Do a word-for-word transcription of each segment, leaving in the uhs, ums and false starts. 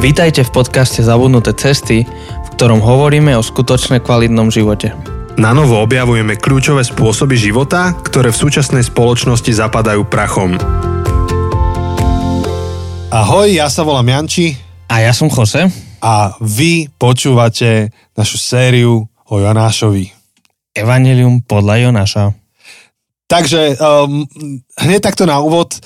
Vítajte v podcaste Zabudnuté cesty, v ktorom hovoríme o skutočne kvalitnom živote. Na novo objavujeme kľúčové spôsoby života, ktoré v súčasnej spoločnosti zapadajú prachom. Ahoj, ja sa volám Janči. A ja som Jose. A vy počúvate našu sériu o Jonášovi. Evangelium podľa Jonáša. Takže um, hneď takto na úvod.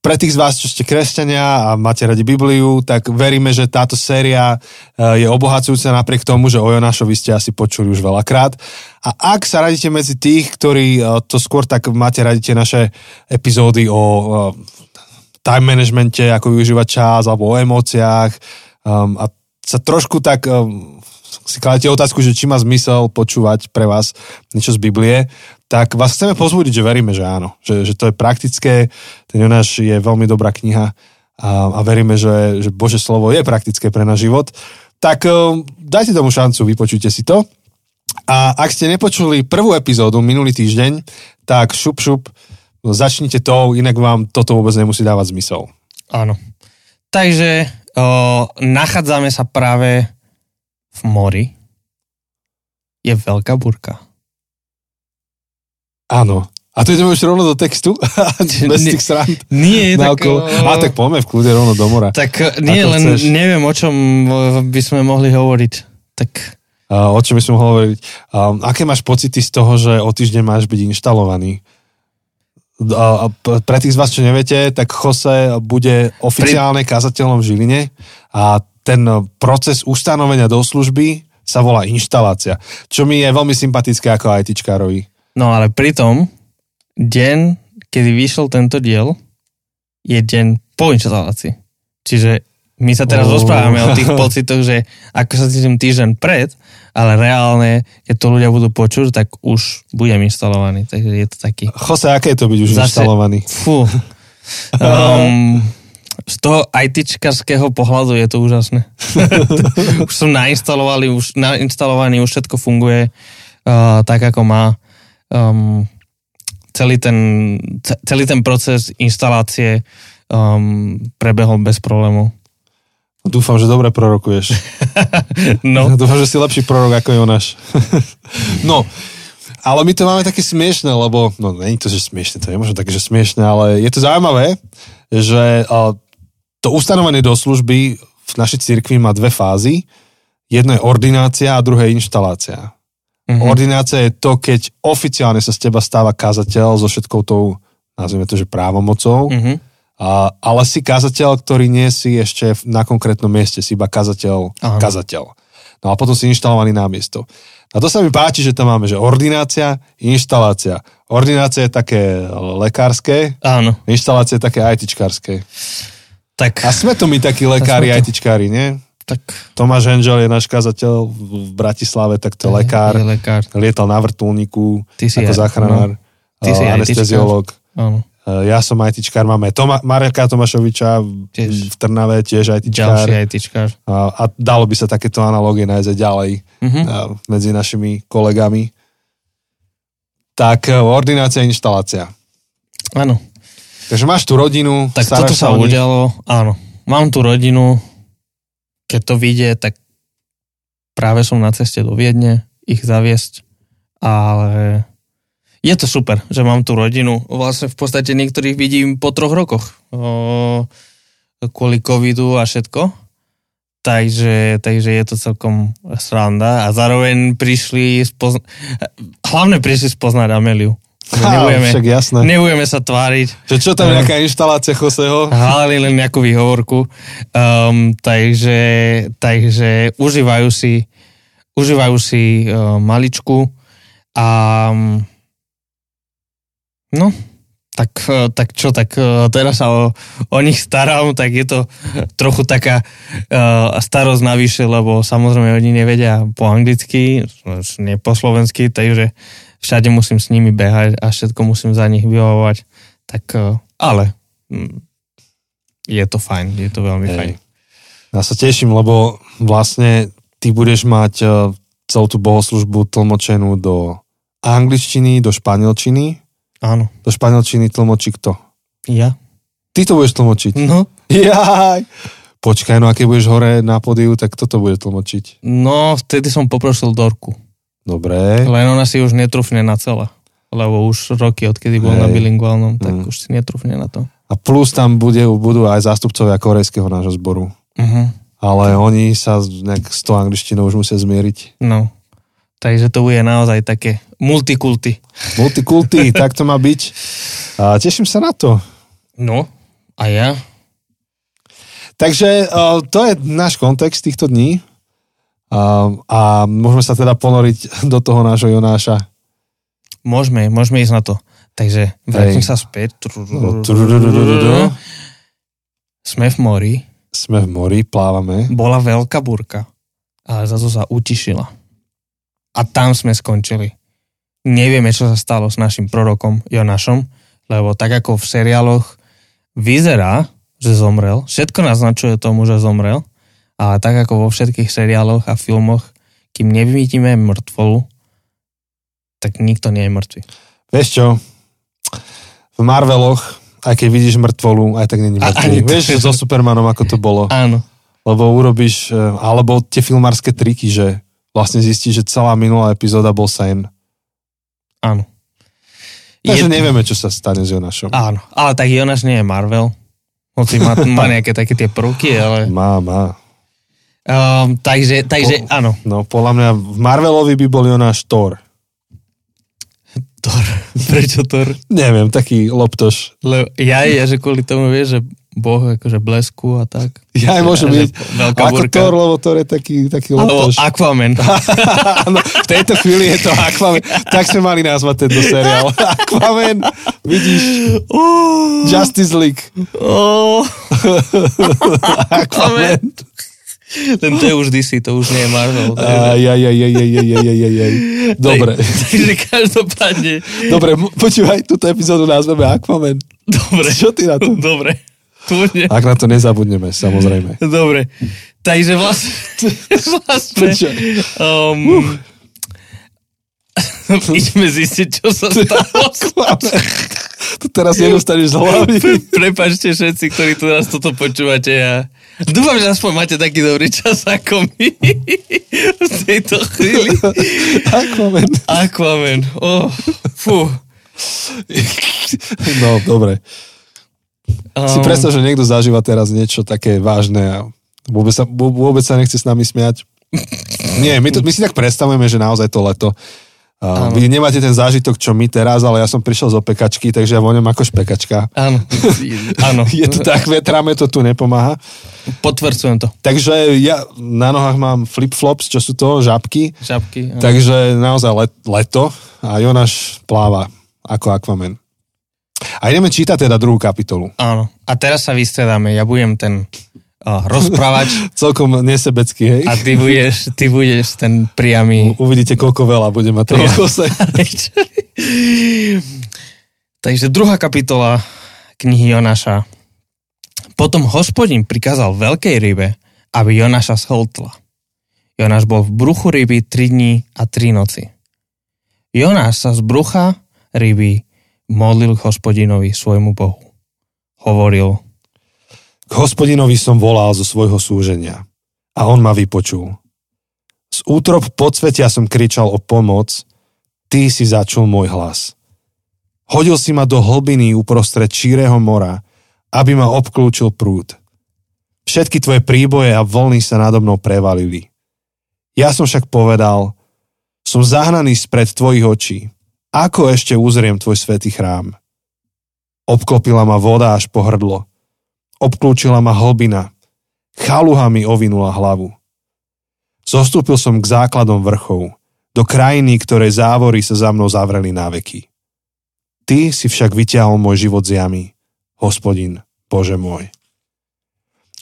Pre tých z vás, čo ste kresťania a máte radi Bibliu, tak veríme, že táto séria je obohacujúca napriek tomu, že o Jonášovi ste asi počuli už veľakrát. A ak sa radíte medzi tých, ktorí to skôr tak máte radi tie naše epizódy o time managemente, ako využívať čas, alebo o emóciách a sa trošku tak si kladete otázku, že či má zmysel počúvať pre vás niečo z Biblie, tak vás chceme pozbudiť, že veríme, že áno. Že, že to je praktické. Ten Jonáš je veľmi dobrá kniha a, a veríme, že, že Božie slovo je praktické pre náš život. Tak um, dajte tomu šancu, vypočujte si to. A ak ste nepočuli prvú epizódu minulý týždeň, tak šup, šup, začnite tou, inak vám toto vôbec nemusí dávať zmysel. Áno. Takže o, nachádzame sa práve v mori. Je veľká burka. Áno. A tu ideme už rovno do textu? Bez tých srand? Nie. Tak, a tak poďme v kľude rovno do mora. Tak nie, len chceš. Neviem, o čom by sme mohli hovoriť. Tak. Uh, o čom by sme mohli hovoriť? Um, aké máš pocity z toho, že o týždeň máš byť inštalovaný? Uh, pre tých z vás, čo neviete, tak Jose bude oficiálne kazateľom v Žiline a ten proces ustanovenia do služby sa volá inštalácia. Čo mi je veľmi sympatické ako ajtičkárovi. No ale pritom, deň, kedy vyšiel tento diel, je deň po inštalácii. Čiže my sa teraz oh. rozprávame o tých pocitoch, že ako sa cítim týždeň pred, ale reálne, keď to ľudia budú počuť, tak už budem inštalovaný. Takže je to taký... Jose, aké je to byť už Zase, inštalovaný? Fú. Um, z toho ajtičkarského pohľadu je to úžasné. Už som nainštalovaný, už, nainštalovaný, už všetko funguje uh, tak, ako má. Um, celý, ten, celý ten proces inštalácie um, prebehol bez problémov. Dúfam, že dobre prorokuješ. No. Dúfam, že si lepší prorok ako Jonáš. No, ale my to máme také smiešné, lebo, no nie je to, že smiešné, to je možno také, že smiešné, ale je to zaujímavé, že uh, to ustanovenie do služby v našej cirkvi má dve fázy. Jedno je ordinácia a druhé je inštalácia. Mm-hmm. Ordinácia je to, keď oficiálne sa z teba stáva kázateľ so všetkou tou, nazvime to, že právomocou, mm-hmm. a, ale si kázateľ, ktorý nie si ešte na konkrétnom mieste, si iba kázateľ, Aha. kázateľ. No a potom si inštalovaný na miesto. A to sa mi páči, že tam máme, že ordinácia, inštalácia. Ordinácia je také lekárske, Áno. inštalácia je také ajtičkárske. Tak. A sme to my takí lekári, to... ajtičkári, nie? Tak. Tomáš Henžel je náš kazateľ v Bratislave, tak to je lekár. Je lekár. Lietal na vrtuľníku ako záchranár, no. anesteziológ. Ja som ajtičkár, máme Toma, Marka Tomášoviča tiež. v Trnave, tiež ajtičkár. Ďalší ajtičkár. A, a dalo by sa takéto analógie nájsť ďalej mm-hmm. medzi našimi kolegami. Tak ordinácia, inštalácia. Áno. Takže máš tú rodinu. Tak toto sa udialo, áno. Mám tú rodinu. Keď to vyjde, tak práve som na ceste do Viedne ich zaviesť, ale je to super, že mám tú rodinu. Vlastne v podstate niektorých vidím po troch rokoch o, kvôli covidu a všetko, takže, takže je to celkom sranda a zároveň prišli spozna- hlavne prišli spoznať Améliu. Nebudeme, však jasné. Nebudeme sa tváriť. Čo, čo tam je nejaká inštalácia Joseho? Hľadali len nejakú výhovorku. Um, takže, takže užívajú si, užívajú si uh, maličku a no, tak, uh, tak čo, tak uh, teraz sa o, o nich starám, tak je to trochu taká uh, starosť navyše, lebo samozrejme oni nevedia po anglicky, nie po slovensky, takže všade musím s nimi behať a všetko musím za nich vyhovovať. Tak, ale je to fajn, je to veľmi Hej. fajn. Ja sa teším, lebo vlastne ty budeš mať celú tú bohoslužbu tlmočenú do angličtiny, do španielčiny. Áno. Do španielčiny tlmočí kto? Ja. Ty to budeš tlmočiť? No. Jaj! Počkaj, no a keď budeš hore na pódiu, tak toto bude tlmočiť. No, vtedy som poprosil Dorku. Dobre. Len ona si už netrúfne na celé. Lebo už roky, odkedy bol Hej. na bilingválnom, tak mm. už si netrúfne na to. A plus tam bude, budú aj zástupcovia korejského nášho zboru. Uh-huh. Ale oni sa nejak s tou angličtinou už musia zmieriť. No. Takže to bude naozaj také multikulty. Multikulty, tak to má byť. A teším sa na to. No, a ja. Takže uh, to je náš kontext týchto dní. Uh, a môžeme sa teda ponoriť do toho nášho Jonáša. Môžeme, môžeme ísť na to. Takže vrátim sa späť. Sme v mori. Sme v mori, plávame. Bola veľká búrka, ale zase sa utišila. A tam sme skončili. Nevieme, čo sa stalo s našim prorokom Jonášom, lebo tak ako v seriáloch vyzerá, že zomrel. Všetko naznačuje tomu, že zomrel. A tak ako vo všetkých seriáloch a filmoch, kým nevidíme mŕtvolu, tak nikto nie je mŕtvy. Vieš čo? V Marveloch, aj keď vidíš mŕtvolu, aj tak nie je mŕtvy. A, vieš, že so Supermanom, ako to bolo. Áno. Lebo urobíš, alebo tie filmárske triky, že vlastne zistí, že celá minulá epizóda bol sen. Áno. Takže je... nevieme, čo sa stane s Jonášom. Áno, ale tak Jonáš nie je Marvel. Hoci má, má nejaké také tie prvky, ale... Má, má. Um, takže, takže po, áno. No, podľa mňa v Marvelovi by bol Jonáš Thor. Thor? Prečo Thor? Neviem, taký loptoš. Le, ja, ja, že kvôli tomu vieš, že Boh akože blesku a tak. Ja aj môžem byť. Ako Thor, lebo Thor je taký, taký loptoš. Alebo Aquaman. No, v tejto chvíli je to Aquaman. Tak sme mali nazvať tento seriál. Aquaman, vidíš? Oh. Justice League. Oh. Aquaman. Len to je už dé cé, to už nie je Marvel. Aj, aj, aj, aj, aj, aj, aj, aj. Dobre. Takže každopádne. Dobre, počúvaj, túto epizódu nazveme Aquaman. Dobre. Čo ty na to? Dobre. Ak na to nezabudneme, samozrejme. Dobre, takže vlastne... vlastne um, ideme zistiť, čo sa stalo. To teraz nedostaneš z hlavy. Prepáčte všetci, ktorí teraz toto počúvate. A dúfam, že aspoň máte taký dobrý čas ako my v tejto chvíli. Aquaman. Aquaman. Oh, fú. No, dobre. Si predstav, že niekto zažíva teraz niečo také vážne a vôbec sa, vôbec sa nechce s nami smiať. Nie, my, to, my si tak predstavujeme, že naozaj to leto. Uh, vy nemáte ten zážitok, čo my teraz, ale ja som prišiel z opekačky, takže ja voňam ako špekačka. Áno. Áno. Je to tak, vetrame to tu nepomáha. Potvrdzujem to. Takže ja na nohách mám flip-flops, čo sú to? Žabky. Žabky. Áno. Takže naozaj let, leto a Jonáš pláva ako Aquaman. A ideme čítať teda druhú kapitolu. Áno. A teraz sa vystredáme. Ja budem ten uh, rozprávač. Celkom nesebecký, hej? A ty budeš, ty budeš ten priamy... U, uvidíte, koľko veľa bude mať. Takže druhá kapitola knihy Jonáša. Potom Hospodin prikázal veľkej rybe, aby Jonáša shltla. Jonáš bol v bruchu ryby tri dní a tri noci. Jonáš sa z brucha ryby modlil k Hospodinovi, svojmu Bohu. Hovoril: K Hospodinovi som volal zo svojho súženia a on ma vypočul. Z útrob podsvetia som kričal o pomoc, ty si začul môj hlas. Hodil si ma do hlbiny uprostred šírého mora, aby ma obklúčil prúd. Všetky tvoje príboje a vlny sa nado mnou prevalili. Ja som však povedal, som zahnaný spred tvojich očí. Ako ešte uzriem tvoj svätý chrám? Obklopila ma voda až po hrdlo. Obklúčila ma hlbina. Chaluha mi ovinula hlavu. Zostúpil som k základom vrchov, do krajiny, ktorej závory sa za mnou zavreli na veky. Ty si však vyťahol môj život z jamy, Hospodin, Bože môj.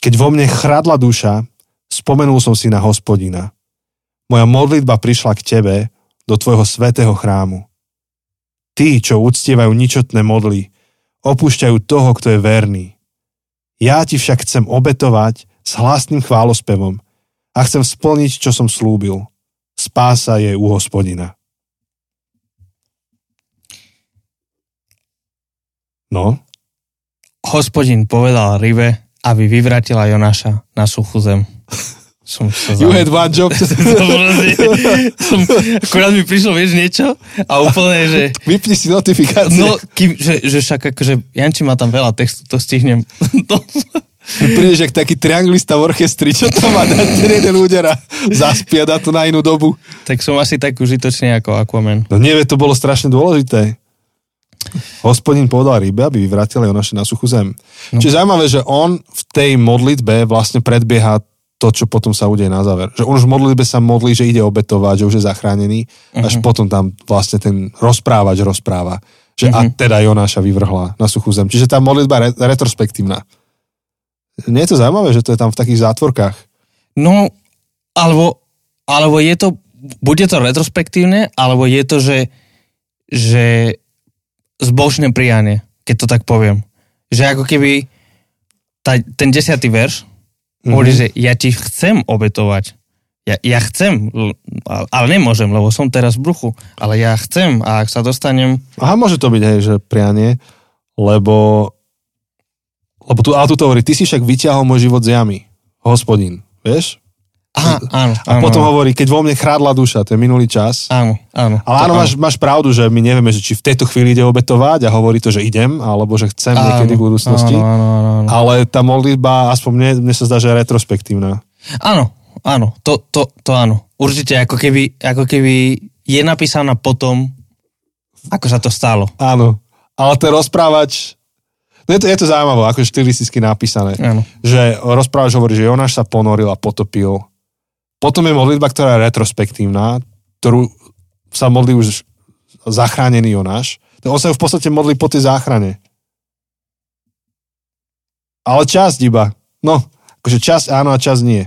Keď vo mne chradla duša, spomenul som si na Hospodina. Moja modlitba prišla k tebe, do tvojho svätého chrámu. Tí, čo uctievajú ničotné modly, opúšťajú toho, kto je verný. Ja ti však chcem obetovať s hlasným chválospevom a chcem splniť, čo som slúbil. Spása je u Hospodina. No? Hospodin povedal rybe, aby vyvrátila Jonáša na suchú zem. Som sa zaujímav. You had one job. Som, akurát mi prišlo, vieš, niečo a úplne, že... Vypni si notifikácie. No, kým, že, že však akože Janči má tam veľa textu, to stihnem. Prídeš jak taký trianglista v orchestri, čo to má dať jeden úder a zaspia, dá to na inú dobu. Tak som asi tak užitočný ako Aquaman. No nie, to bolo strašne dôležité. Hospodin povedal rybe, aby vyvrátila Jonáša na suchú zem. No. Čiže zaujímavé, že on v tej modlitbe vlastne predbieha to, čo potom sa udeje na záver. Že on už v modlitbe sa modlí, že ide obetovať, že už je zachránený, uh-huh. až potom tam vlastne ten rozprávač rozpráva, že uh-huh. a teda Jonáša vyvrhla na suchú zem. Čiže tá modlitba je retrospektívna. Nie je to zaujímavé, že to je tam v takých zátvorkách? No, alebo, alebo je to, bude to retrospektívne, alebo je to, že, že zbožné prianie, keď to tak poviem. Že ako keby tá, ten desiatý verš mm-hmm. hovorí, že ja ti chcem obetovať. Ja, ja chcem, ale nemôžem, lebo som teraz v bruchu. Ale ja chcem a ak sa dostanem... Aha, môže to byť, hej, že prianie, lebo... Lebo tu, ale tu to hovorí, ty si však vyťahol môj život z jamy, hospodín, vieš? Aha, áno, a áno, potom áno. hovorí, keď vo mne chrádla duša, to je minulý čas. Áno, áno. Ale áno, áno. Máš, máš pravdu, že my nevieme, že či v tejto chvíli ide obetovať a hovorí to, že idem, alebo že chcem áno, niekedy v budúcnosti. Áno, áno, áno, áno. Ale tá modlitba, aspoň mne, mne sa zdá, že je retrospektívna. Áno, áno, to, to, to áno. Určite ako keby, ako keby je napísaná potom, ako sa to stalo. Áno, ale ten rozprávač... No je to, je to zaujímavé, akože štylisticky napísané, ano. Že rozprávač hovorí, že Jonáš sa ponoril a potopil. Potom je modlitba, ktorá je retrospektívna, ktorú sa modlí už zachránený Jonáš. On sa ju v podstate modlí po tej záchrane. Ale časť iba. No, akože časť áno a časť nie.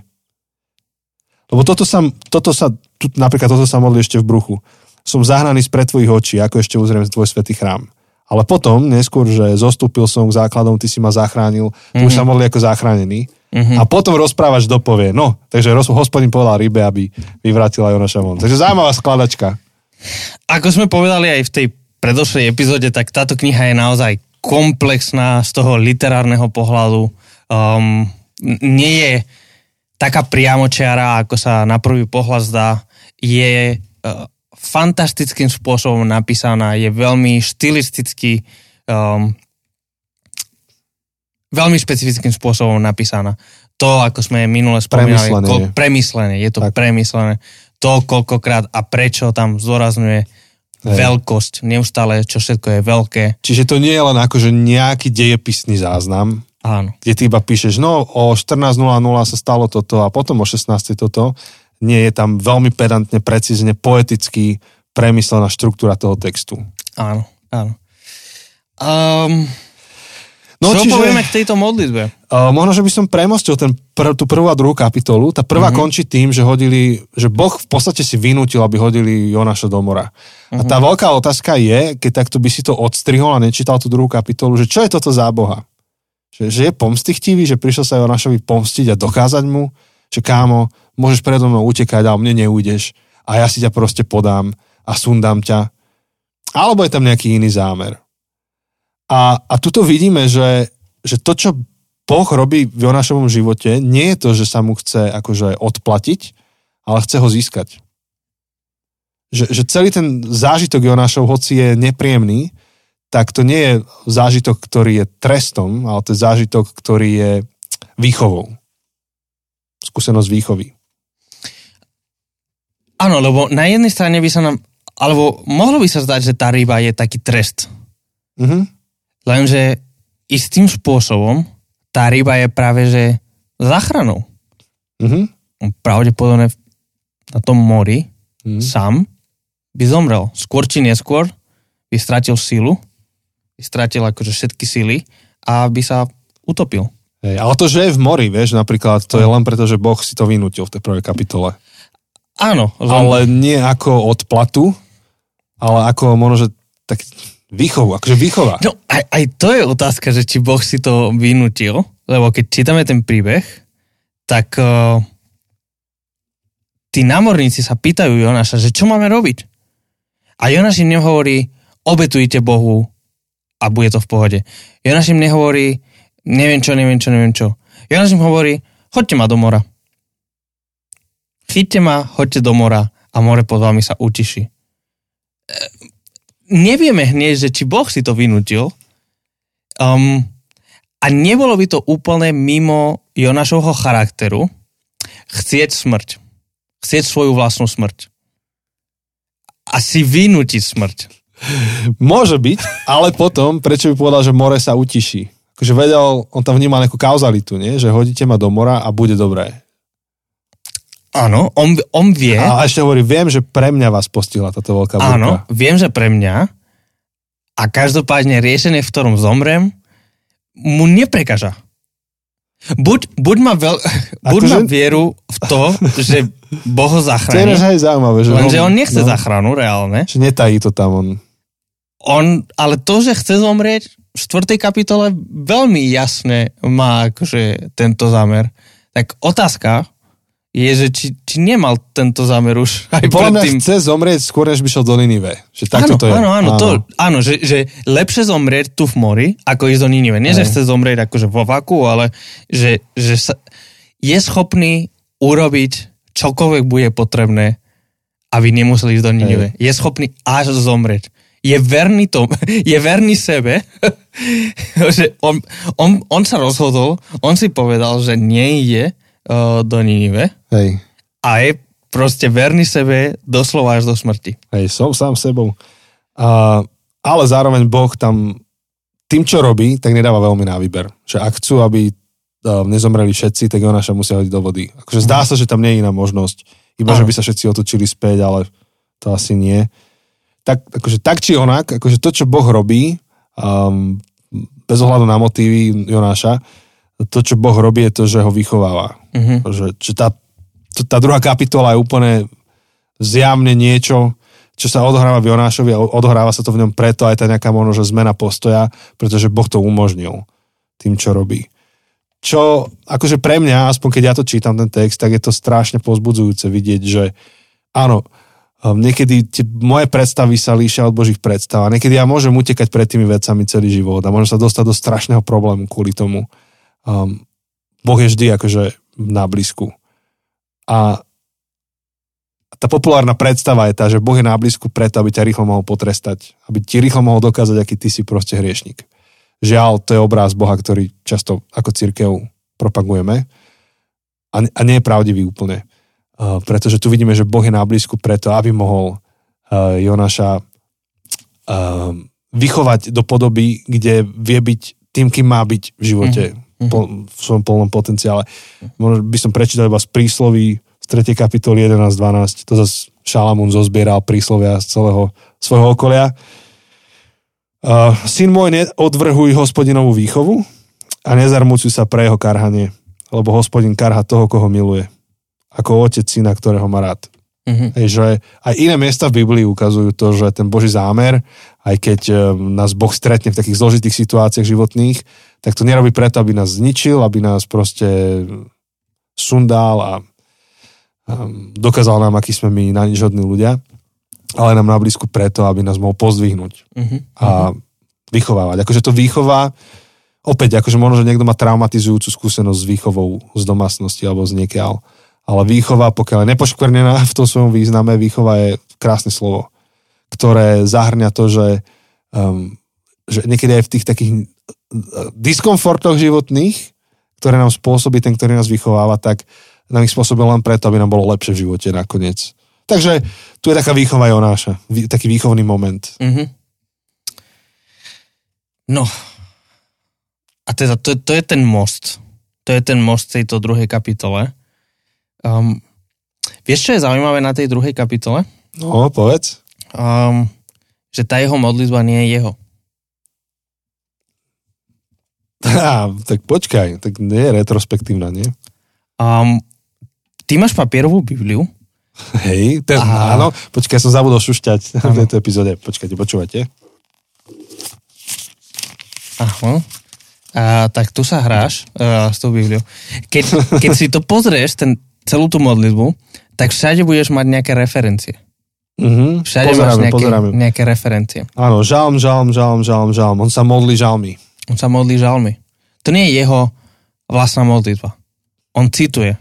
Lebo toto sa, toto sa tu, napríklad toto sa modlí ešte v bruchu. Som zahnaný spred tvojich očí, ako ešte uzriem tvoj svätý chrám. Ale potom, neskôr, že zostúpil som k základom, ty si ma zachránil, mm-hmm. už sa modlí ako zachránený. Mm-hmm. A potom rozprávač dopovie. No, takže hospodín povedal rybe, aby vyvrátila Jonáša von. Takže zaujímavá skladačka. Ako sme povedali aj v tej predošlej epizóde, tak táto kniha je naozaj komplexná z toho literárneho pohľadu. Um, nie je taká priamočiara, ako sa na prvý pohľad zdá. Je... Uh, fantastickým spôsobom napísaná, je veľmi štilisticky um, veľmi špecifickým spôsobom napísaná. To, ako sme minule spomínali, premyslené, ko, premyslené je to tak. Premyslené. To, koľkokrát a prečo tam zdôrazňuje hey. Veľkosť, neustále, čo všetko je veľké. Čiže to nie je len akože nejaký dejepisný záznam, áno. kde ty iba píšeš, no o štrnásť nula nula sa stalo toto a potom o šestnástej toto. Nie, je tam veľmi pedantne, precízne, poeticky premyslená štruktúra toho textu. Áno, áno. Um, no, čo čiže, povieme k tejto modlitbe? Uh, možno, že by som premostil ten pr- tú prvú a druhú kapitolu. Tá prvá uh-huh. končí tým, že hodili, že Boh v podstate si vynútil, aby hodili Jonáša do mora. Uh-huh. A tá veľká otázka je, keď takto by si to odstrihol a nečítal tú druhú kapitolu, že čo je toto za Boha? Že, že je pomstichtivý, že prišiel sa Jonášovi pomstiť a dokázať mu, že kámo, môžeš predo mnou utekať, ale mne neújdeš a ja si ťa proste podám a sundám ťa. Alebo je tam nejaký iný zámer. A, a tuto vidíme, že, že to, čo Boh robí v Jonášovom živote, nie je to, že sa mu chce akože odplatiť, ale chce ho získať. Že, že celý ten zážitok Jonášov, hoci je nepríjemný, tak to nie je zážitok, ktorý je trestom, ale to je zážitok, ktorý je výchovou. Skúsenosť výchovy. Áno, lebo na jednej strane by sa nám, alebo mohlo by sa zdať, že tá ryba je taký trest. Mm-hmm. Lenže istým spôsobom tá ryba je práve, že záchranou. Mm-hmm. Pravdepodobne na tom mori mm-hmm. sám by zomrel. Skôr či neskôr by stratil silu, by stratil akože všetky sily a by sa utopil. Hej, ale to, že je v mori, vieš, napríklad, to je len preto, že Boh si to vynútil v tej prvej kapitole. Áno. Len... Ale nie ako odplatu, ale ako možno, že tak výchovu, akože výchova. No aj, aj to je otázka, že či Boh si to vynútil, lebo keď čítame ten príbeh, tak uh, tí námorníci sa pýtajú Jonáša, že čo máme robiť? A Jonáš im nehovorí, obetujte Bohu a bude to v pohode. Jonáš im nehovorí, neviem čo, neviem čo, neviem čo. Jonáš im hovorí, choďte ma do mora. Chyťte ma, choďte do mora a more pod vami sa utiší. E, nevieme hneď, že či Boh si to vynútil um, a nebolo by to úplne mimo Jonášovho charakteru chcieť smrť. Chcieť svoju vlastnú smrť. A si vynútiť smrť. Môže byť, ale potom, prečo by povedal, že more sa utiší? Akože vedel, on tam vnímal nejakú kauzalitu, nie? Že hodíte ma do mora a bude dobré. Áno, on, on vie. A ešte hovorí, viem, že pre mňa vás postihla táto veľká búrka. Áno, viem, že pre mňa. A každopádne riešenie, v ktorom zomrem, mu neprekaža. Buď, buď má veľ... buď má vieru v to, že Boh ho zachráni. To je aj zaujímavé. Že lenže on nechce no, záchranu, reálne. Že netají to tam on. On, ale to, že chce zomrieť, v štvrtej kapitole veľmi jasne má akože tento zámer. Tak otázka je, že či, či nemal tento zámer už aj Bola predtým. Podľa mňa chce zomrieť skôr, než by šiel do Ninive. Že takto áno, to je. Áno, áno, áno. To, áno že, že lepšie zomrieť tu v mori, ako ísť do Ninive. Nie, aj. Že chce zomrieť akože vo vaku, ale že, že sa, je schopný urobiť čokoľvek bude potrebné, aby nemuseli ísť do Ninive. Aj. Je schopný až zomrieť. Je verný tomu, je verný sebe, že on, on, on sa rozhodol, on si povedal, že nejde uh, do Ninive. Hej. A je proste verný sebe doslova až do smrti. Hej, som sám sebou. Uh, ale zároveň Boh tam tým, čo robí, tak nedáva veľmi na výber. Že ak chcú, aby uh, nezomreli všetci, tak Jonáša musia hodiť do vody. Akože zdá sa, že tam nie je iná možnosť. Iba, Aha. že by sa všetci otočili späť, ale to asi nie. Tak, akože, tak či onak, akože to, čo Boh robí, um, bez ohľadu na motívy Jonáša, to, čo Boh robí, je to, že ho vychováva. Mm-hmm. Že, že tá, to, tá druhá kapitola je úplne zjavne niečo, čo sa odohráva v Jonášovi a odohráva sa to v ňom preto aj tá nejaká možno, že zmena postoja, pretože Boh to umožnil tým, čo robí. Čo, akože pre mňa, aspoň keď ja to čítam, ten text, tak je to strašne povzbudzujúce vidieť, že áno, niekedy tie moje predstavy sa líšia od Božích predstav. A niekedy ja môžem utekať pred tými vecami celý život a môžem sa dostať do strašného problému kvôli tomu. Um, boh je vždy akože na blízku. A tá populárna predstava je tá, že Boh je na blízku preto, aby ťa rýchlo mohol potrestať. Aby ti rýchlo mohol dokázať, aký ty si proste hriešnik. Žiaľ, to je obraz Boha, ktorý často ako cirkev propagujeme. A, a nie je pravdivý úplne. Pretože tu vidíme, že Boh je na blízku preto, aby mohol Jonáša vychovať do podoby, kde vie byť tým, kým má byť v živote, mm-hmm. v svojom plnom potenciále. Možno by som prečítal iba z prísloví z tretej kapitoly jedenásť dvanásť. To zase Šalamún zozbieral príslovia z celého svojho okolia. Syn môj, neodvrhuj hospodinovú výchovu a nezarmucuj sa pre jeho karhanie, lebo hospodin karha toho, koho miluje. Ako otec syna, ktorého má rád. Uh-huh. Hej, že aj iné miesta v Biblii ukazujú to, že ten Boží zámer, aj keď nás Boh stretne v takých zložitých situáciách životných, tak to nerobí preto, aby nás zničil, aby nás proste sundal a, a dokázal nám, akí sme my nanižodní ľudia, ale nám na blízku preto, aby nás mohol pozdvihnúť uh-huh. a vychovávať. Akože to výchová, opäť, akože možno, že niekto má traumatizujúcu skúsenosť s výchovou z domácnosti alebo z niekiaľ. Ale výchova, pokiaľ je nepoškvrnená v tom svojom význame, výchova je krásne slovo, ktoré zahrňa to, že, um, že niekedy aj v tých takých diskomfortoch životných, ktoré nám spôsobí ten, ktorý nás vychováva, tak nám ich spôsobil len preto, aby nám bolo lepšie v živote nakoniec. Takže tu je taká výchova Jonáša, taký výchovný moment. Mm-hmm. No, a teda to, to je ten most. To je ten most tejto druhej kapitole. Um, vieš, čo je zaujímavé na tej druhej kapitole? No, povedz. Um, že tá jeho modlitba nie je jeho. Á, tak počkaj, tak nie je retrospektívna, nie? Um, ty máš papierovú Bibliu? Hej, ten, a... áno. Počkaj, som zabudol šušťať v tejto epizóde. Počkajte, počúvate. Áno. A, tak tu sa hráš uh, s tou Bibliou. Keď, keď si to pozrieš, ten celú tú modlitbu, tak všade budeš mať nejaké referencie. Mm-hmm. Všade pozeráme, máš nejaké, nejaké referencie. Áno, žalm, žalm, žalm, žalm, žalm. On sa modlí žalmi. On sa modlí žalmi. To nie je jeho vlastná modlitba. On cituje.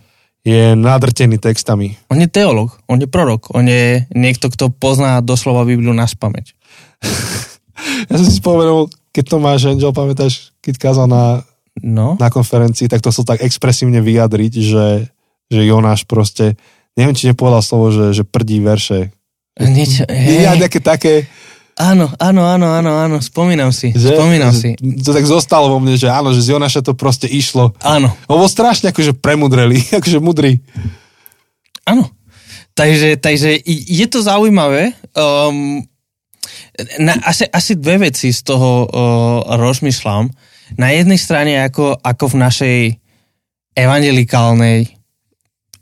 Je nadrtený textami. On je teológ, on je prorok, on je niekto, kto pozná doslova Bibliu na spamäť. Ja som si spomenul, keď Tomáš Henžel, pamätáš, keď kázal na, no. na konferencii, tak to chcel tak expresívne vyjadriť, že, že Jonáš proste, neviem, či nepovedal slovo, že, že prdí verše. Nič, hej. Ja nejaké také... Áno, áno, áno, áno, áno, spomínam si, že? spomínam si. To tak zostalo vo mne, že áno, že z Jonáša to proste išlo. Áno. Lebo strašne akože premudreli, akože mudrí. Áno, takže, takže je to zaujímavé. Um, na, asi, asi dve veci z toho uh, rozmýšľam. Na jednej strane, ako, ako v našej evangelikálnej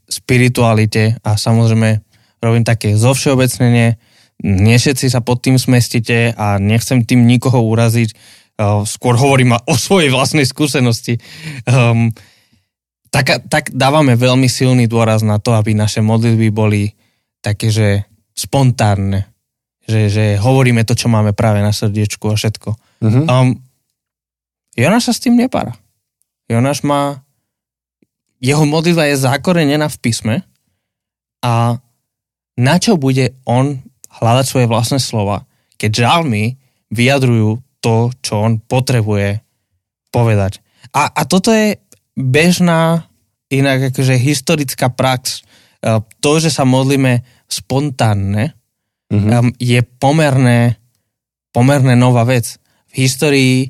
spiritualite, a samozrejme robím také zovšeobecnenie, nie všetci sa pod tým smestíte a nechcem tým nikoho uraziť. Skôr hovorím o svojej vlastnej skúsenosti. Um, tak, tak dávame veľmi silný dôraz na to, aby naše modlitby boli také, že spontánne. Že, že hovoríme to, čo máme práve na srdiečku a všetko. Mm-hmm. Um, Jonáš sa s tým nepára. Jonáš má... Jeho modlitba je zakorenená v písme a na čo bude on hľadať svoje vlastné slova, keď žalmy vyjadrujú to, čo on potrebuje povedať. A, a toto je bežná, inak akože historická prax. To, že sa modlíme spontánne, mm-hmm. je pomerne, pomerne nová vec. V histórii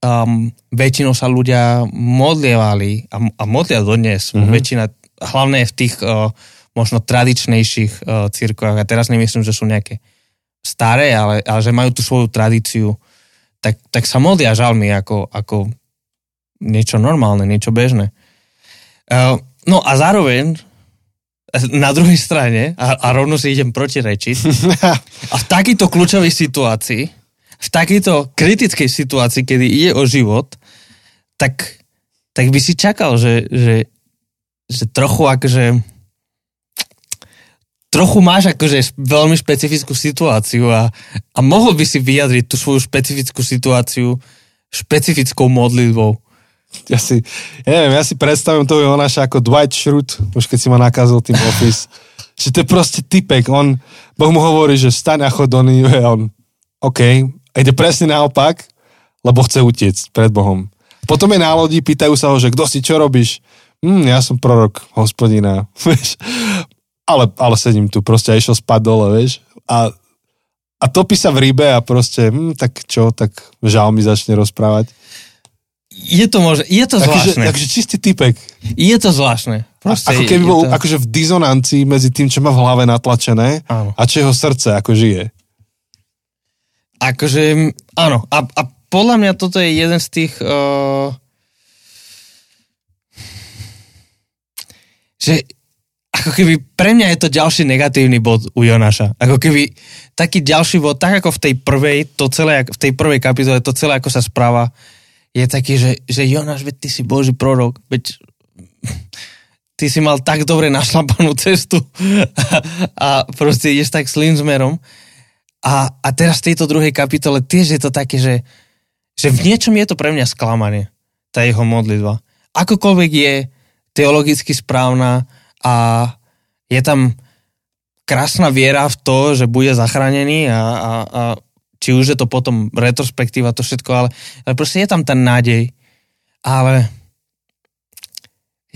um, väčšinou sa ľudia modlievali a, a modlia dodnes. Mm-hmm. Väčšina, hlavne v tých... Uh, možno tradičnejších uh, cirkvách. A teraz nemyslím, že sú nejaké staré, ale, ale že majú tú svoju tradíciu, tak, tak sa modlia žalmy ako, ako niečo normálne, niečo bežné. Uh, no a zároveň na druhej strane, a, a rovno si idem protirečiť, a v takýto kľúčovej situácii, v takýto kritickej situácii, kedy ide o život, tak, tak by si čakal, že, že, že trochu akože... Trochu máš akože veľmi špecifickú situáciu a, a mohol by si vyjadriť tú svoju špecifickú situáciu špecifickou modlitbou. Ja si, ja neviem, ja si predstavím toho Jonáša ako Dwight Schrute, už keď si ma nakázal tým Office, že to je proste typek, on, Boh mu hovorí, že staň a chod do Ninive, a on, OK, a ide presne naopak, lebo chce utiecť pred Bohom. Potom je na lodi, pýtajú sa ho, že kto si, čo robíš? Hm, ja som prorok, hospodina, vieš. Ale, ale sedím tu, proste aj išiel spať dole, vieš. A, a topí sa v rybe a proste, hm, tak čo, tak žalmy začne rozprávať. Je to možné, je to zvláštne. Takže čistý typek. Je to zvláštne. Proste, a, ako keby bol to... akože v dizonancii medzi tým, čo má v hlave natlačené, áno. a čo jeho srdce, ako žije. Akože, áno. A, a podľa mňa toto je jeden z tých... Uh... Že... Ako keby pre mňa je to ďalší negatívny bod u Jonáša. Ako keby taký ďalší bod, tak ako v tej prvej, to celé, v tej prvej kapitole, to celé ako sa správa, je taký, že, že Jonáš, veď ty si Boží prorok, veď ty si mal tak dobre našlapanú cestu a proste ideš tak slým zmerom. A, a teraz v tejto druhej kapitole tiež je to také, že, že v niečom je to pre mňa sklamanie, tá jeho modlitba. Akokoľvek je teologicky správna, a je tam krásna viera v to, že bude zachránený a, a, a či už je to potom retrospektíva, to všetko, ale, ale proste je tam tá nádej. Ale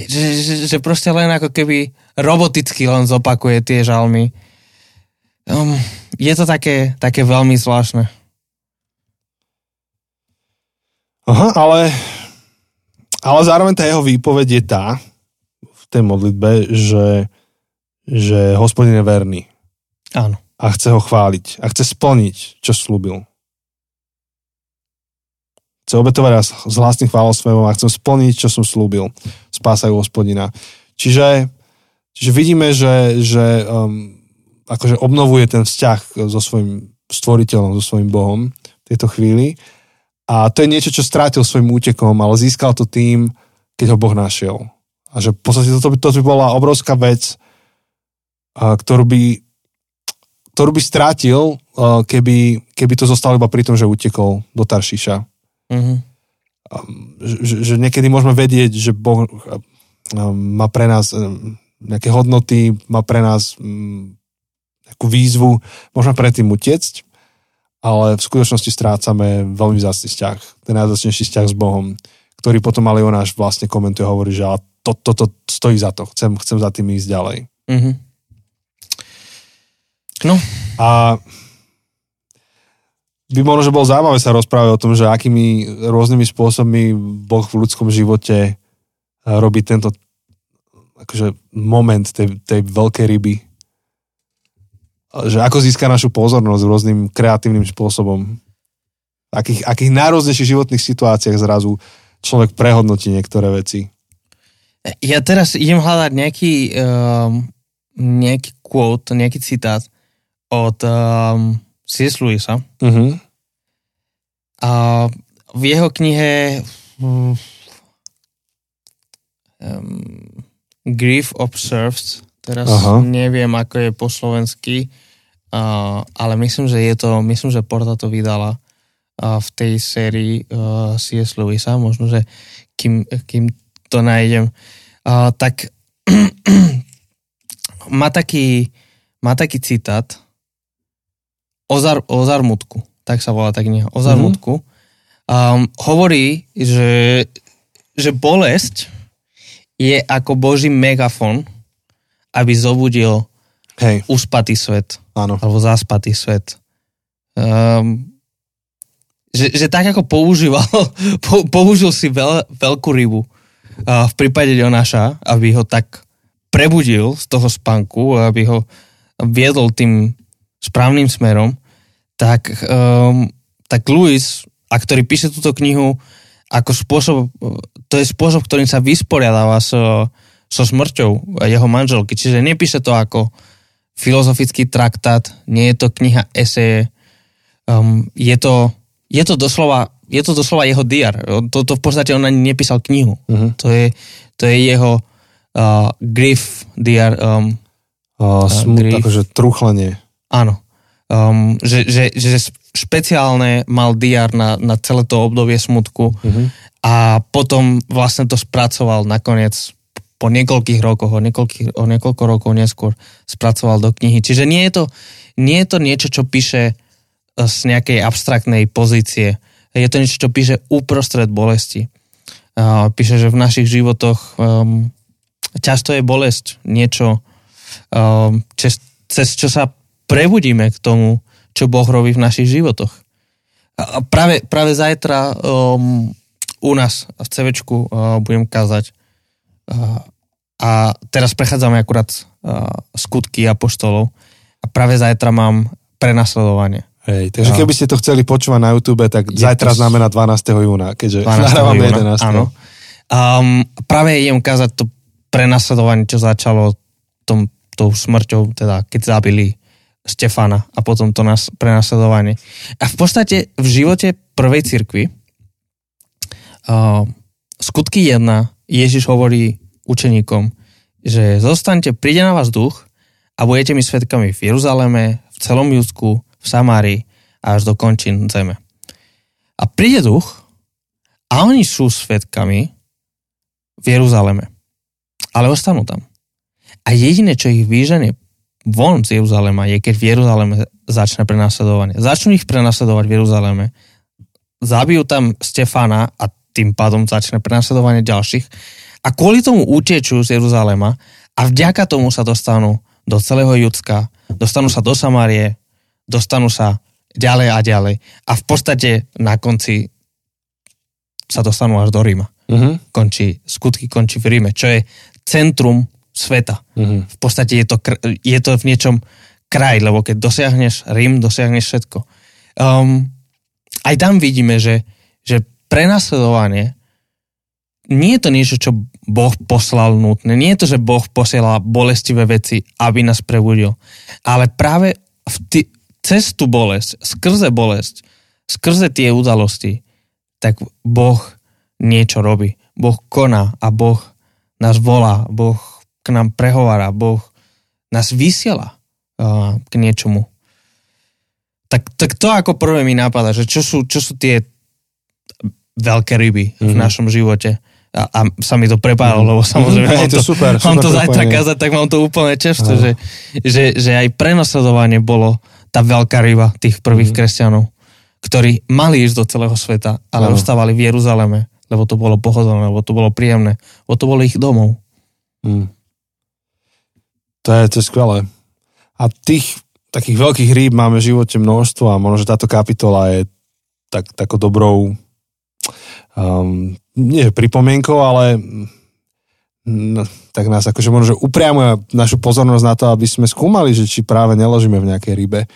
že, že, že proste len ako keby roboticky len zopakuje tie žalmy. Um, je to také, také veľmi zvláštne. Aha, ale, ale zároveň tá jeho výpoveď je tá, tej modlitbe, že, že Hospodin je verný. Áno. A chce ho chváliť. A chce splniť, čo slúbil. Chce obetovať a s hlasným chválospevom a chcem splniť, čo som slúbil. Spásajú Hospodina. Čiže, čiže vidíme, že, že um, akože obnovuje ten vzťah so svojím stvoriteľom, so svojím Bohom v tejto chvíli. A to je niečo, čo strátil svojim útekom, ale získal to tým, keď ho Boh našiel. A že v podstate toto by, toto by bola obrovská vec, ktorú by, ktorú by strátil, keby, keby to zostalo iba pri tom, že utekol do Taršíša. Mm-hmm. že, že niekedy môžeme vedieť, že Boh má pre nás nejaké hodnoty, má pre nás nejakú výzvu, môžeme predtým utiecť, ale v skutočnosti strácame veľmi vzácny vzťah, ten najvzácnejší vzťah s Bohom, ktorý potom ale Jonáš vlastne komentuje, hovorí, že ale to, to, to stojí za to, chcem, chcem za tým ísť ďalej. Mm-hmm. No. A by možno, že bolo zaujímavé sa rozprávať o tom, že akými rôznymi spôsobmi Boh v ľudskom živote robí tento akože moment tej, tej veľkej ryby. Že ako získa našu pozornosť rôznym kreatívnym spôsobom. Akých, akých najrôznejších životných situáciách zrazu človek prehodnotí niektoré veci. Ja teraz idem hľadať nejaký um, nejaký quote, nejaký citát od um, C S. Lewisa. Uh-huh. A v jeho knihe um, Grief Observed, teraz Aha. neviem, ako je po slovensky, uh, ale myslím, že je to, myslím, že Porta to vydala uh, v tej sérii uh, C S. Lewisa, možno, že kým, kým to nájdem. Uh, tak má taký, má taký citát o, zar, o zarmutku, tak sa volá tá kniha, o zarmutku. Um, hovorí, že, že bolesť je ako Boží megafón, aby zobudil Hej. uspatý svet. Áno. Alebo zaspatý svet. Um, že, že tak ako používal, po, použil si veľ, veľkú rybu uh, v prípade Jonáša, aby ho tak prebudil z toho spánku, aby ho viedol tým správnym smerom, tak, um, tak Lewis, a ktorý píše túto knihu, ako spôsob, to je spôsob, ktorým sa vysporiadáva so, so smrťou jeho manželky. Čiže nepíše to ako filozofický traktát, nie je to kniha eseje, um, je, to, je, to doslova, je to doslova jeho diár. To, to v podstate on ani nepísal knihu. Uh-huh. To, je, to je jeho uh, grief diár. Um, uh, smut, grief. Akože truchlenie. Áno. Um, že, že, že špeciálne mal diár na, na celé to obdobie smutku uh-huh. a potom vlastne to spracoval nakoniec po niekoľkých rokoch, o, niekoľkých, o niekoľko rokov neskôr spracoval do knihy. Čiže nie je to, nie je to niečo, čo píše z nejakej abstraktnej pozície. Je to niečo, čo píše uprostred bolesti. Uh, píše, že v našich životoch um, často je bolesť niečo, um, čes, cez čo sa prebudíme k tomu, čo Boh robí v našich životoch. A práve, práve zajtra um, u nás v CVčku uh, budem kázať. Uh, a teraz prechádzame akurát uh, skutky apoštolov a práve zajtra mám prenasledovanie. Hej, takže keby ste to chceli počúvať na YouTube, tak zajtra to znamená dvanásteho júna, keďže nahrávame jedenásteho Áno. Um, práve idem kázať to prenasledovanie, čo začalo tom, tou smrťou, teda keď zabili Štefana a potom to nás prenasledovanie. A v podstate v živote prvej cirkvi uh, skutky jedna Ježiš hovorí učeníkom, že zostaňte, príde na vás duch a budete mi svedkami v Jeruzaleme, v celom Júdsku, v Samárii a až do končín zeme. A príde duch a oni sú svedkami v Jeruzaleme. Ale ostanú tam. A jediné, čo ich vyženie von z Jeruzalema je, keď v Jeruzaleme začne prenasledovanie. Začnú ich prenasledovať v Jeruzaleme, zabijú tam Štefana a tým pádom začne prenasledovanie ďalších a kvôli tomu utečú z Jeruzalema a vďaka tomu sa dostanú do celého Júdska, dostanú sa do Samárie, dostanú sa ďalej a ďalej a v podstate na konci sa dostanú až do Ríma. Uh-huh. Končí, skutky končí v Ríme, čo je centrum sveta. Mm-hmm. V podstate je to, je to v niečom kraj, lebo keď dosiahneš Rím, dosiahneš všetko. Um, aj tam vidíme, že, že prenasledovanie nie je to niečo, čo Boh poslal nutné. Nie je to, že Boh posiela bolestivé veci, aby nás prebudil. Ale práve v t- cez tú bolesť, skrze bolesť, skrze tie udalosti, tak Boh niečo robí. Boh koná a Boh nás volá. Boh k nám prehovára, Boh nás vysiela uh, k niečomu. Tak, tak to ako prvé mi napadá, že čo sú, čo sú tie veľké ryby mm-hmm. v našom živote. A, a sa mi to prepálilo, lebo samozrejme mm, mám to, to, super, mám super to zajtra kázať, tak mám to úplne čerstvo, že, že, že aj prenasledovanie bolo tá veľká ryba tých prvých mm. kresťanov, ktorí mali ísť do celého sveta, ale ostávali v Jeruzaleme, lebo to bolo pohodlné, lebo to bolo príjemné, lebo to bolo ich domov. Mm. To je, to je skvelé. A tých takých veľkých rýb máme v živote množstvo a možno, že táto kapitola je tak, takou dobrou um, nie pripomienkou, ale no, tak nás akože možno, že upriamuje našu pozornosť na to, aby sme skúmali, že či práve neložíme v nejakej rybe.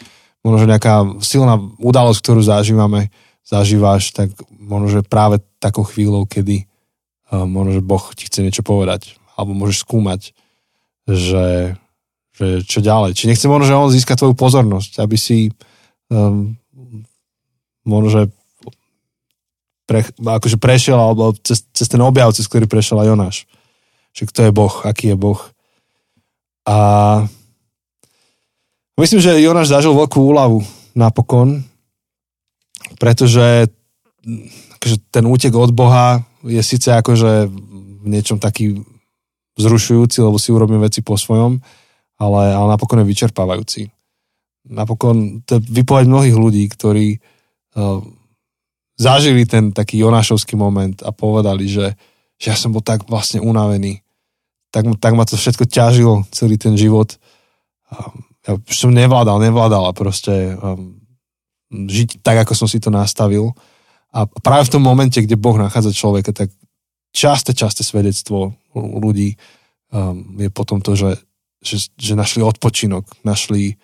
Možno, že nejaká silná udalosť, ktorú zažívame, zažíváš, tak možno, že práve takou chvíľou, kedy um, možno, že Boh ti chce niečo povedať. Alebo môžeš skúmať, že, že čo ďalej. Či nechce možno, že on získa tvoju pozornosť, aby si um, možno, že Pre, akože prešiel, alebo cez, cez ten objav, cez ktorý prešiel aj Jonáš. Že kto je Boh, aký je Boh. A myslím, že Jonáš zažil veľkú úľavu napokon, pretože akože ten útek od Boha je síce akože v niečom taký vzrušujúci, lebo si urobím veci po svojom, ale, ale napokon je vyčerpávajúci. Napokon to je vypoveď mnohých ľudí, ktorí uh, zažili ten taký Jonášovský moment a povedali, že, že ja som bol tak vlastne unavený. Tak, tak ma to všetko ťažilo, celý ten život. Ja som nevládal, nevládala proste um, žiť tak, ako som si to nastavil. A práve v tom momente, kde Boh nachádza človeka, tak časté, časté svedectvo ľudí um, je potom to, že, že, že našli odpočinok, našli,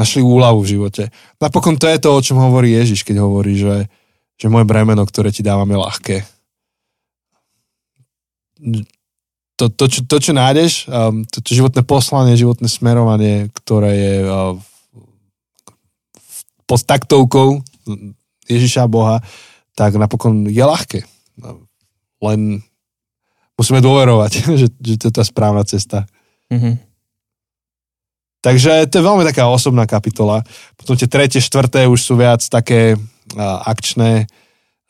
našli úľavu v živote. Napokon to je to, o čom hovorí Ježiš, keď hovorí, že že moje bremeno, ktoré ti dávam, je ľahké. To, to, čo, to, čo nájdeš, um, to, to životné poslanie, životné smerovanie, ktoré je uh, pod taktovkou Ježiša Boha, tak napokon je ľahké. Len musíme dôverovať, že, že to je tá správna cesta. Mhm. Takže to je veľmi taká osobná kapitola. Potom tie tretie, štvrté už sú viac také akčné,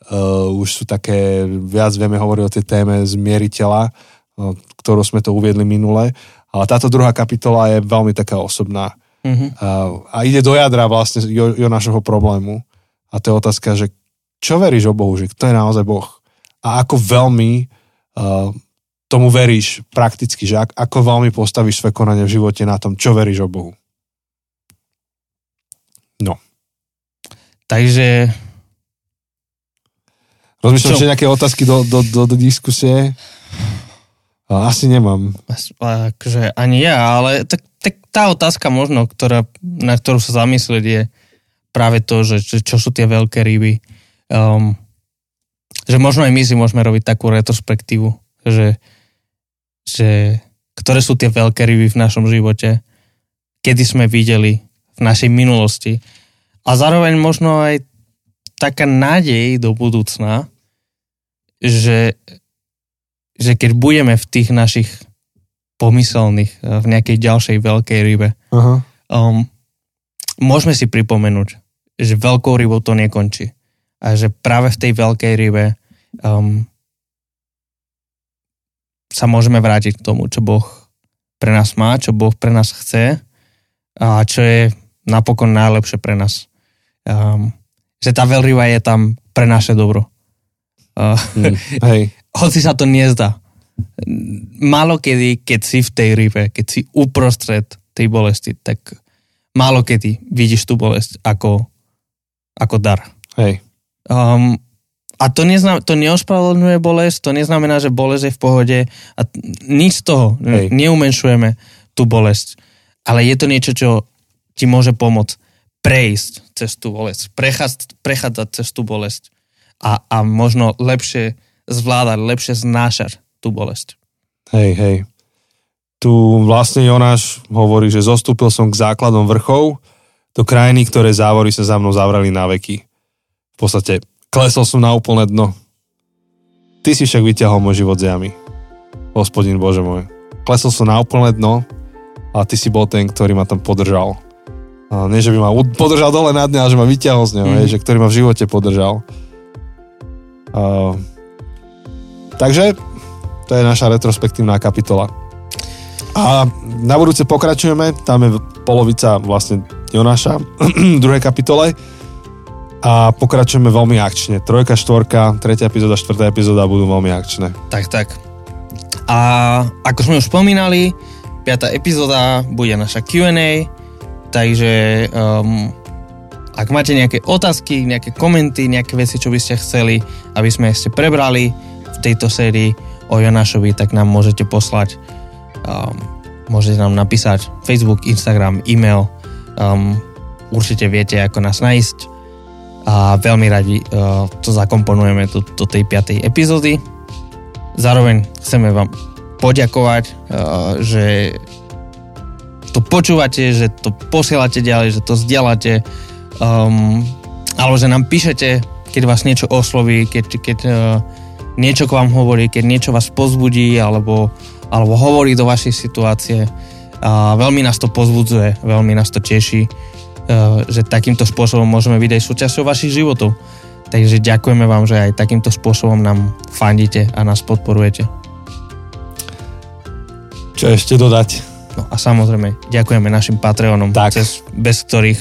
uh, už sú také, viac vieme hovoriť o tej téme zmieriteľa, uh, ktorú sme to uviedli minule, ale táto druhá kapitola je veľmi taká osobná. Mm-hmm. Uh, a ide do jadra vlastne jo, jo našeho problému. A to je otázka, že čo veríš o Bohu, že kto je naozaj Boh? A ako veľmi uh, tomu veríš prakticky, že ak, ako veľmi postavíš svoje konanie v živote na tom, čo veríš o Bohu? No. Takže... Rozmýšľam, že nejaké otázky do, do, do, do diskusie? Asi nemám. Takže ani ja, ale tak, tak tá otázka možno, ktorá, na ktorú sa zamyslieť, je práve to, že čo sú tie veľké ryby. Um, že možno aj my si môžeme robiť takú retrospektívu, že, že ktoré sú tie veľké ryby v našom živote, kedy sme videli v našej minulosti. A zároveň možno aj taká nádej do budúcna, že, že keď budeme v tých našich pomyselných, v nejakej ďalšej veľkej rybe, uh-huh. um, môžeme si pripomenúť, že veľkou rybou to nekončí. A že práve v tej veľkej rybe um, sa môžeme vrátiť k tomu, čo Boh pre nás má, čo Boh pre nás chce a čo je napokon najlepšie pre nás. Um, že tá veľryba je tam pre naše dobro. Uh, mm, hej. Hoci sa to nezdá. Málo kedy, keď si v tej rybe, keď si uprostred tej bolesti, tak málo kedy vidíš tú bolesť ako, ako dar. Hej. Um, a to, neznam, to neospravedlňuje bolesť, to neznamená, že bolesť je v pohode a nič z toho. Hej. Neumenšujeme tú bolesť. Ale je to niečo, čo ti môže pomôcť prejsť cez tú bolesť, prechádzať, prechádzať cez tú bolesť a, a možno lepšie zvládať, lepšie znášať tú bolesť. Hej, hej. Tu vlastne Jonáš hovorí, že zostúpil som k základom vrchov do krajiny, ktoré závory sa za mnou zavreli na veky. V podstate klesol som na úplné dno. Ty si však vyťahol môj život z jamy. Hospodin Bože môj. Klesol som na úplné dno a ty si bol ten, ktorý ma tam podržal. Nie, že by ma podržal dole na dne, ale že ma vyťahol z neho, mm. je, že ktorý ma v živote podržal. Uh, takže to je naša retrospektívna kapitola. A na budúce pokračujeme, tam je polovica vlastne Jonáša v druhej kapitole a pokračujeme veľmi akčne. Trojka, štvorka, tretia epizóda, štvrtá epizóda budú veľmi akčné. Tak, tak. A ako sme už spomínali, piata epizóda bude naša kjú end ej, takže um, ak máte nejaké otázky, nejaké komenty, nejaké veci, čo by ste chceli, aby sme ešte prebrali v tejto sérii o Jonášovi, tak nám môžete poslať, um, môžete nám napísať Facebook, Instagram, e-mail. Um, určite viete, ako nás nájsť a veľmi radi uh, to zakomponujeme do, do tej piatej epizódy. Zároveň chceme vám poďakovať, uh, že to počúvate, že to posielate ďalej, že to zdieľate. Um, alebo že nám píšete, keď vás niečo osloví, keď, keď uh, niečo k vám hovorí, keď niečo vás pozbudí alebo, alebo hovorí do vašej situácie. Uh, veľmi nás to pozbudzuje, veľmi nás to teší, uh, že takýmto spôsobom môžeme byť aj súčasťou vašich životov. Takže ďakujeme vám, že aj takýmto spôsobom nám fandíte a nás podporujete. Čo ešte dodať? No a samozrejme, ďakujeme našim Patreonom, cez, bez ktorých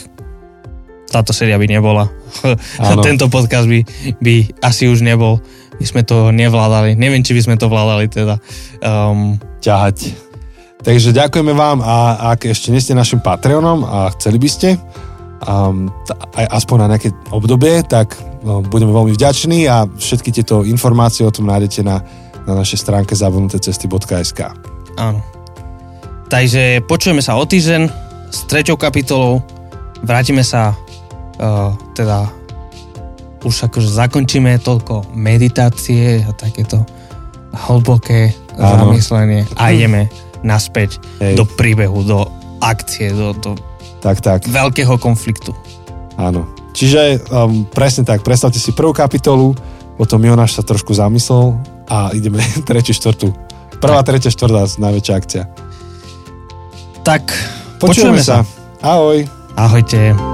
táto séria by nebola. Tento podcast by, by asi už nebol. My sme to nevládali. Neviem, či by sme to vládali teda. Um... Ťahať. Takže ďakujeme vám a ak ešte nie ste našim Patreonom a chceli by ste um, t- aj aspoň na nejaké obdobie, tak um, budeme veľmi vďační a všetky tieto informácie o tom nájdete na, na našej stránke zabudnuté cesty bodka es ká. Áno. Takže počujeme sa o týždeň s treťou kapitolou. Vrátime sa Uh, teda už akože zakončíme toľko meditácie a takéto hlboké Áno. zamyslenie a ideme naspäť Hej. do príbehu, do akcie, do, do tak, tak. veľkého konfliktu. Áno. Čiže um, presne tak, predstavte si prvú kapitolu, potom Jonáš sa trošku zamyslel a ideme tretiu, štvrtú. Prvá, tretia, štvrtá, najväčšia akcia. Tak, počujeme, počujeme sa. sa. Ahoj. Ahojte.